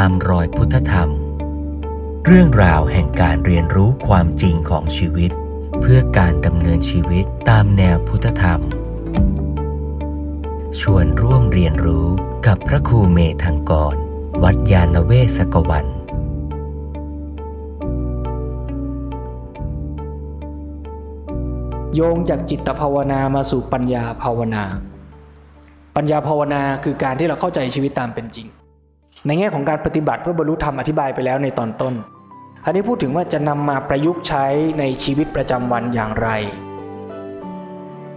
ตามรอยพุทธธรรมเรื่องราวแห่งการเรียนรู้ความจริงของชีวิตเพื่อการดำเนินชีวิตตามแนวพุทธธรรมชวนร่วมเรียนรู้กับพระครูเมธังกรวัดญาณเวศกวันโยงจากจิตภาวนามาสู่ปัญญาภาวนาปัญญาภาวนาคือการที่เราเข้าใจชีวิตตามเป็นจริงในแง่ของการปฏิบัติเพื่อบรรลุธรรมอธิบายไปแล้วในตอนต้นอันนี้พูดถึงว่าจะนำมาประยุกต์ใช้ในชีวิ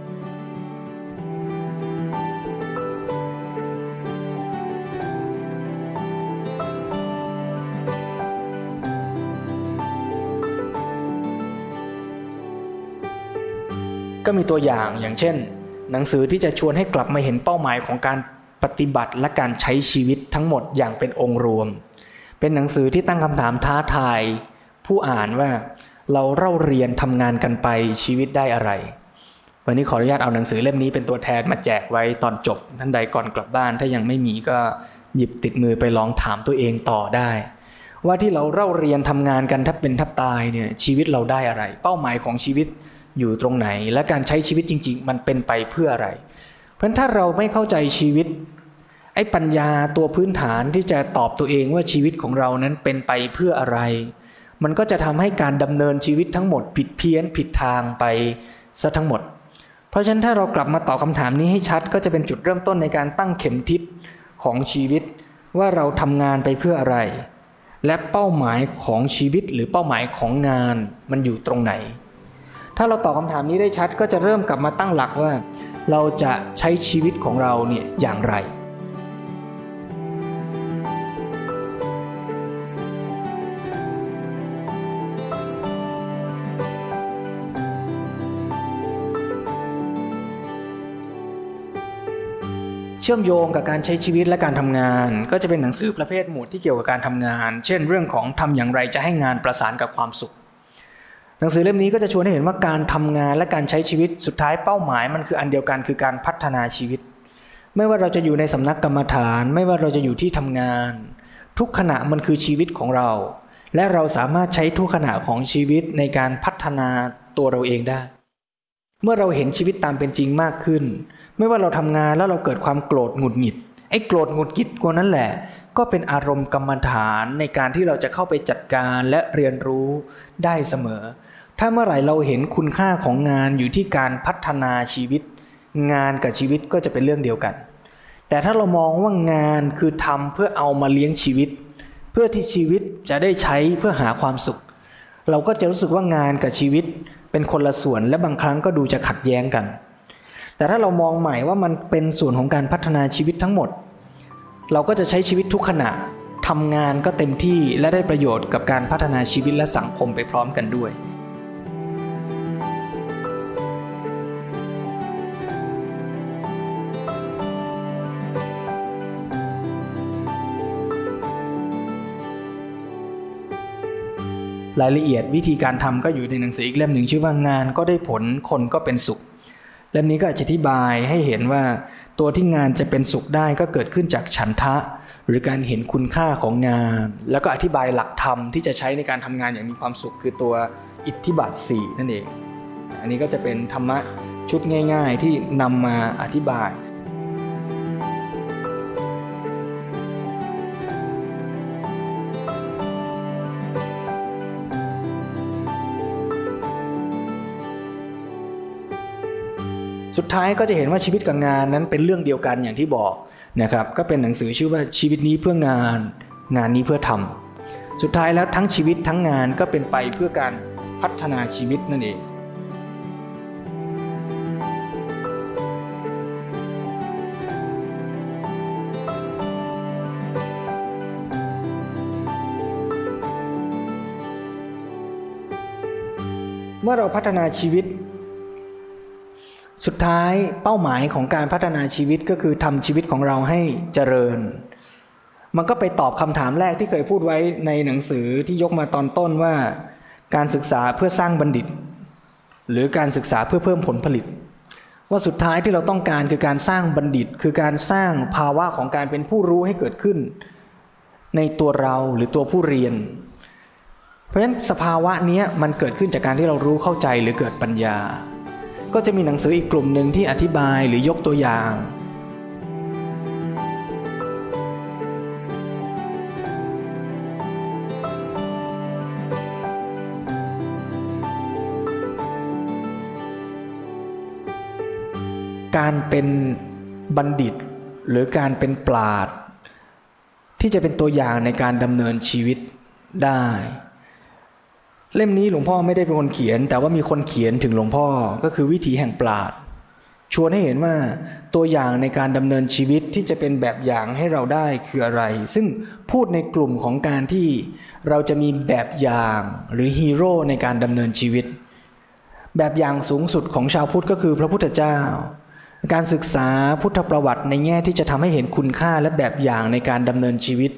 ตประจำวันอย่างไรก็มีตัวอย่างอย่างเช่นหนังสือที่จะชวนให้กลับมาเห็นเป้าหมายของการปฏิบัติและการใช้ชีวิตทั้งหมดอย่างเป็นองค์รวมเป็นหนังสือที่ตั้งคำถามท้าทายผู้อ่านว่าเราเล่าเรียนทำงานกันไปชีวิตได้อะไรวันนี้ขออนุญาตเอาหนังสือเล่มนี้เป็นตัวแทนมาแจกไว้ตอนจบท่านใดก่อนกลับบ้านถ้ายังไม่มีก็หยิบติดมือไปลองถามตัวเองต่อได้ว่าที่เราเล่าเรียนทำงานกันแทบเป็นแทบตายเนี่ยชีวิตเราได้อะไรเป้าหมายของชีวิตอยู่ตรงไหนและการใช้ชีวิตจริงๆมันเป็นไปเพื่ออะไรเพราะฉะนั้นถ้าเราไม่เข้าใจชีวิตไอ้ปัญญาตัวพื้นฐานที่จะตอบตัวเองว่าชีวิตของเรานั้นเป็นไปเพื่ออะไรมันก็จะทำให้การดำเนินชีวิตทั้งหมดผิดเพี้ยนผิดทางไปซะทั้งหมดเพราะฉะนั้นถ้าเรากลับมาตอบคำถามนี้ให้ชัดก็จะเป็นจุดเริ่มต้นในการตั้งเข็มทิศของชีวิตว่าเราทำงานไปเพื่ออะไรและเป้าหมายของชีวิตหรือเป้าหมายของงานมันอยู่ตรงไหนถ้าเราตอบคำถามนี้ได้ชัดก็จะเริ่มกลับมาตั้งหลักว่าเราจะใช้ชีวิตของเราเนี่ยอย่างไรเชื่อมโยงกับการใช้ชีวิตและการทำงานก็จะเป็นหนังสือประเภทหมวดที่เกี่ยวกับการทำงานเช่นเรื่องของทำอย่างไรจะให้งานประสานกับความสุขหนังสือเล่มนี้ก็จะชวนให้เห็นว่าการทำงานและการใช้ชีวิตสุดท้ายเป้าหมายมันคืออันเดียวกันคือการพัฒนาชีวิตไม่ว่าเราจะอยู่ในสำนักกรรมฐานไม่ว่าเราจะอยู่ที่ทำงานทุกขณะมันคือชีวิตของเราและเราสามารถใช้ทุกขณะของชีวิตในการพัฒนาตัวเราเองได้เมื่อเราเห็นชีวิตตามเป็นจริงมากขึ้นไม่ว่าเราทำงานแล้วเราเกิดความโกรธหงุดหงิดไอ้โกรธหงุดหงิดตัวนั้นแหละก็เป็นอารมณ์กรรมฐานในการที่เราจะเข้าไปจัดการและเรียนรู้ได้เสมอถ้าเมื่อไหร่เราเห็นคุณค่าของงานอยู่ที่การพัฒนาชีวิตงานกับชีวิตก็จะเป็นเรื่องเดียวกันแต่ถ้าเรามองว่างานคือทำเพื่อเอามาเลี้ยงชีวิตเพื่อที่ชีวิตจะได้ใช้เพื่อหาความสุขเราก็จะรู้สึกว่างานกับชีวิตเป็นคนละส่วนและบางครั้งก็ดูจะขัดแย้งกันแต่ถ้าเรามองใหม่ว่ามันเป็นส่วนของการพัฒนาชีวิตทั้งหมดเราก็จะใช้ชีวิตทุกขณะทำงานก็เต็มที่และได้ประโยชน์กับการพัฒนาชีวิตและสังคมไปพร้อมกันด้วยรายละเอียดวิธีการทำก็อยู่ในหนังสืออีกเล่มหนึ่งชื่อว่างานก็ได้ผลคนก็เป็นสุขเล่มนี้ก็อธิบายให้เห็นว่าตัวที่งานจะเป็นสุขได้ก็เกิดขึ้นจากฉันทะหรือการเห็นคุณค่าของงานแล้วก็อธิบายหลักธรรมที่จะใช้ในการทำงานอย่างมีความสุขคือตัวอิทธิบาท 4นั่นเองอันนี้ก็จะเป็นธรรมะชุดง่ายๆที่นำมาอธิบายสุดท้ายก็จะเห็นว่าชีวิตกับงานนั้นเป็นเรื่องเดียวกันอย่างที่บอกนะครับก็เป็นหนังสือชื่อว่าชีวิตนี้เพื่องานงานนี้เพื่อธรรมสุดท้ายแล้วทั้งชีวิตทั้งงานก็เป็นไปเพื่อการพัฒนาชีวิตนั่นเองเมื่อเราพัฒนาชีวิตสุดท้ายเป้าหมายของการพัฒนาชีวิตก็คือทำชีวิตของเราให้เจริญมันก็ไปตอบคำถามแรกที่เคยพูดไว้ในหนังสือที่ยกมาตอนต้นว่าการศึกษาเพื่อสร้างบัณฑิตหรือการศึกษาเพื่อเพิ่มผลผลิตว่าสุดท้ายที่เราต้องการคือการสร้างบัณฑิตคือการสร้างภาวะของการเป็นผู้รู้ให้เกิดขึ้น ในตัวเราหรือตัวผู้เรียนเพราะฉะนั้นสภาวะนี้มันเกิดขึ้นจากการที่เรารู้เข้าใจหรือเกิดปัญญาก็จะมีหนังสืออีกกลุ่มหนึ่งที่อธิบายหรือยกตัวอย่างการเป็นบัณฑิตหรือการเป็นปราชญ์ที่จะเป็นตัวอย่างในการดำเนินชีวิตได้เล่มนี้หลวงพ่อไม่ได้เป็นคนเขียนแต่ว่ามีคนเขียนถึงหลวงพ่อก็คือวิถีแห่งปราชญ์ชวนให้เห็นว่าตัวอย่างในการดำเนินชีวิตที่จะเป็นแบบอย่างให้เราได้คืออะไรซึ่งพูดในกลุ่มของการที่เราจะมีแบบอย่างหรือฮีโร่ในการดำเนินชีวิตแบบอย่างสูงสุดของชาวพุทธก็คือพระพุทธเจ้าการศึกษาพุทธประวัติในแง่ที่จะทำให้เห็นคุณค่าและแบบอย่างในการดำเนินชีวิต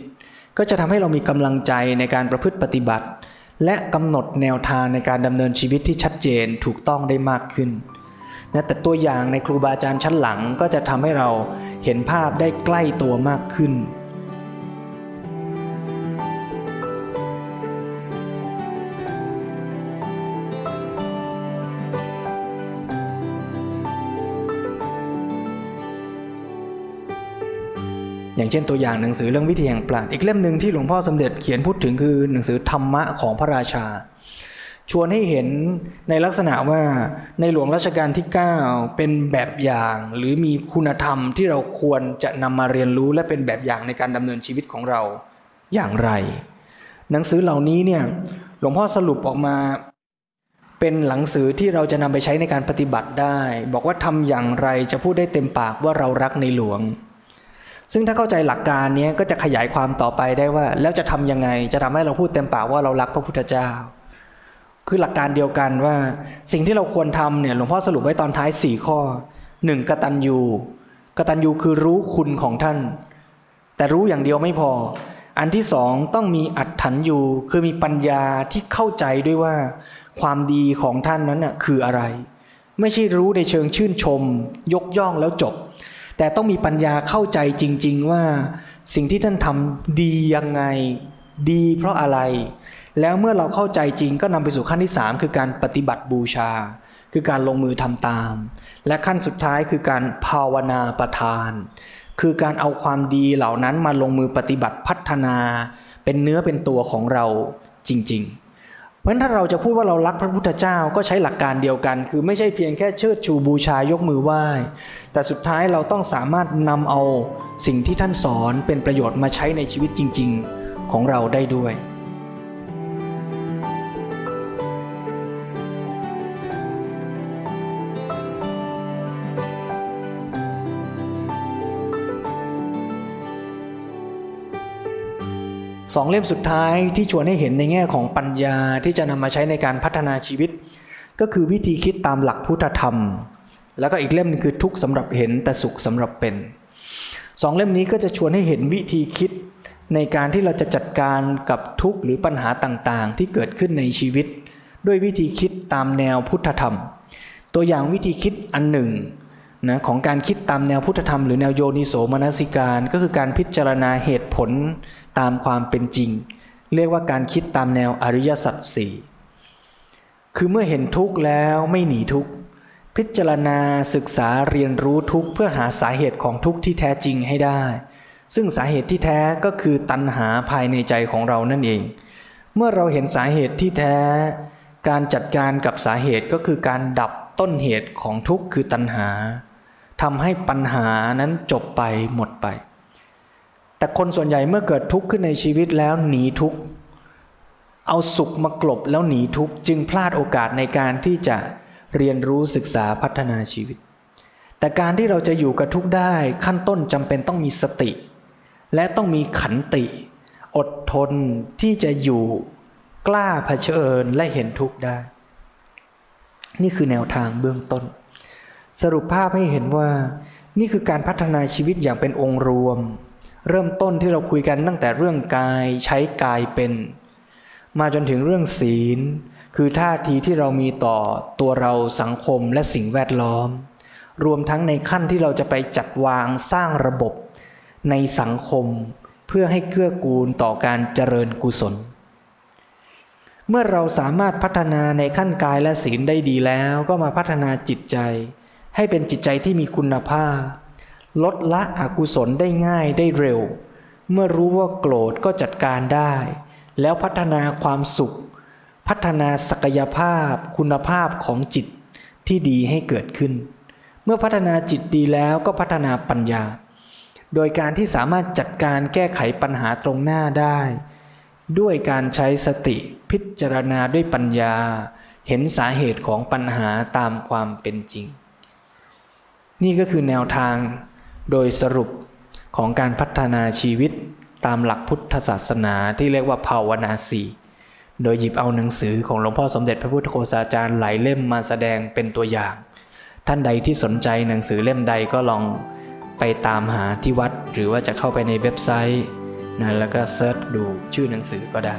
ก็จะทำให้เรามีกำลังใจในการประพฤติปฏิบัติและกำหนดแนวทางในการดำเนินชีวิตที่ชัดเจนถูกต้องได้มากขึ้นนะแต่ตัวอย่างในครูบาอาจารย์ชั้นหลังก็จะทำให้เราเห็นภาพได้ใกล้ตัวมากขึ้นอย่างเช่นตัวอย่างหนังสือเรื่องวิถีแห่งปราชญ์อีกเล่มหนึ่งที่หลวงพ่อสมเด็จเขียนพูดถึงคือหนังสือธรรมะของพระราชาชวนให้เห็นในลักษณะว่าในหลวงรัชกาลที่9เป็นแบบอย่างหรือมีคุณธรรมที่เราควรจะนำมาเรียนรู้และเป็นแบบอย่างในการดำเนินชีวิตของเราอย่างไรหนังสือเหล่านี้เนี่ยหลวงพ่อสรุปออกมาเป็นหนังสือที่เราจะนำไปใช้ในการปฏิบัติได้บอกว่าทำอย่างไรจะพูดได้เต็มปากว่าเรารักในหลวงซึ่งถ้าเข้าใจหลักการนี้ก็จะขยายความต่อไปได้ว่าแล้วจะทำยังไงจะทำให้เราพูดเต็มปากว่าเรารักพระพุทธเจ้าคือหลักการเดียวกันว่าสิ่งที่เราควรทำเนี่ยหลวงพ่อสรุปไว้ตอนท้าย4ข้อ1กตัญญูกตัญญูคือรู้คุณของท่านแต่รู้อย่างเดียวไม่พออันที่2ต้องมีอัตถัญญูคือมีปัญญาที่เข้าใจด้วยว่าความดีของท่านนั้นน่ะคืออะไรไม่ใช่รู้ในเชิงชื่นชมยกย่องแล้วจบแต่ต้องมีปัญญาเข้าใจจริงๆว่าสิ่งที่ท่านทำดียังไงดีเพราะอะไรแล้วเมื่อเราเข้าใจจริงก็นำไปสู่ขั้นที่3คือการปฏิบัติบูชาคือการลงมือทำตามและขั้นสุดท้ายคือการภาวนาประทานคือการเอาความดีเหล่านั้นมาลงมือปฏิบัติพัฒนาเป็นเนื้อเป็นตัวของเราจริงๆเพราะฉะนั้นถ้าเราจะพูดว่าเรารักพระพุทธเจ้าก็ใช้หลักการเดียวกันคือไม่ใช่เพียงแค่เชิดชูบูชายกมือไหว้แต่สุดท้ายเราต้องสามารถนำเอาสิ่งที่ท่านสอนเป็นประโยชน์มาใช้ในชีวิตจริงๆของเราได้ด้วย2เล่มสุดท้ายที่ชวนให้เห็นในแง่ของปัญญาที่จะนำมาใช้ในการพัฒนาชีวิตก็คือวิธีคิดตามหลักพุทธธรรมแล้วก็อีกเล่มนึงคือทุกข์สำหรับเห็นแต่สุขสำหรับเป็น2เล่มนี้ก็จะชวนให้เห็นวิธีคิดในการที่เราจะจัดการกับทุกข์หรือปัญหาต่างๆที่เกิดขึ้นในชีวิตด้วยวิธีคิดตามแนวพุทธธรรมตัวอย่างวิธีคิดอันหนึ่งนะของการคิดตามแนวพุทธธรรมหรือแนวโยนิโสมนสิการก็คือการพิจารณาเหตุผลตามความเป็นจริงเรียกว่าการคิดตามแนวอริยสัจสี่คือเมื่อเห็นทุกข์แล้วไม่หนีทุกข์พิจารณาศึกษาเรียนรู้ทุกข์เพื่อหาสาเหตุของทุกข์ที่แท้จริงให้ได้ซึ่งสาเหตุที่แท้ก็คือตัณหาภายในใจของเรานั่นเองเมื่อเราเห็นสาเหตุที่แท้การจัดการกับสาเหตุก็คือการดับต้นเหตุของทุกข์คือตัณหาทำให้ปัญหานั้นจบไปหมดไปแต่คนส่วนใหญ่เมื่อเกิดทุกข์ขึ้นในชีวิตแล้วหนีทุกข์เอาสุขมากลบแล้วหนีทุกข์จึงพลาดโอกาสในการที่จะเรียนรู้ศึกษาพัฒนาชีวิตแต่การที่เราจะอยู่กับทุกข์ได้ขั้นต้นจำเป็นต้องมีสติและต้องมีขันติอดทนที่จะอยู่กล้าเผชิญและเห็นทุกข์ได้นี่คือแนวทางเบื้องต้นสรุปภาพให้เห็นว่านี่คือการพัฒนาชีวิตอย่างเป็นองค์รวมเริ่มต้นที่เราคุยกันตั้งแต่เรื่องกายใช้กายเป็นมาจนถึงเรื่องศีลคือท่าทีที่เรามีต่อตัวเราสังคมและสิ่งแวดล้อมรวมทั้งในขั้นที่เราจะไปจัดวางสร้างระบบในสังคม เพื่อให้เกื้อกูลต่อการเจริญกุศลเมื่อเราสามารถพัฒนาในขั้นกายและศีลได้ดีแล้วก็มาพัฒนาจิตใจให้เป็นจิตใจที่มีคุณภาพลดละอกุศลได้ง่ายได้เร็วเมื่อรู้ว่าโกรธก็จัดการได้แล้วพัฒนาความสุขพัฒนาศักยภาพคุณภาพของจิตที่ดีให้เกิดขึ้นเมื่อพัฒนาจิตดีแล้วก็พัฒนาปัญญาโดยการที่สามารถจัดการแก้ไขปัญหาตรงหน้าได้ด้วยการใช้สติพิจารณาด้วยปัญญาเห็นสาเหตุของปัญหาตามความเป็นจริงนี่ก็คือแนวทางโดยสรุปของการพัฒนาชีวิตตามหลักพุทธศาสนาที่เรียกว่าภาวนาสี่โดยหยิบเอาหนังสือของหลวงพ่อสมเด็จพระพุทธโฆษาจารย์หลายเล่มมาแสดงเป็นตัวอย่างท่านใดที่สนใจหนังสือเล่มใดก็ลองไปตามหาที่วัดหรือว่าจะเข้าไปในเว็บไซต์นะแล้วก็เซิร์ชดูชื่อหนังสือก็ได้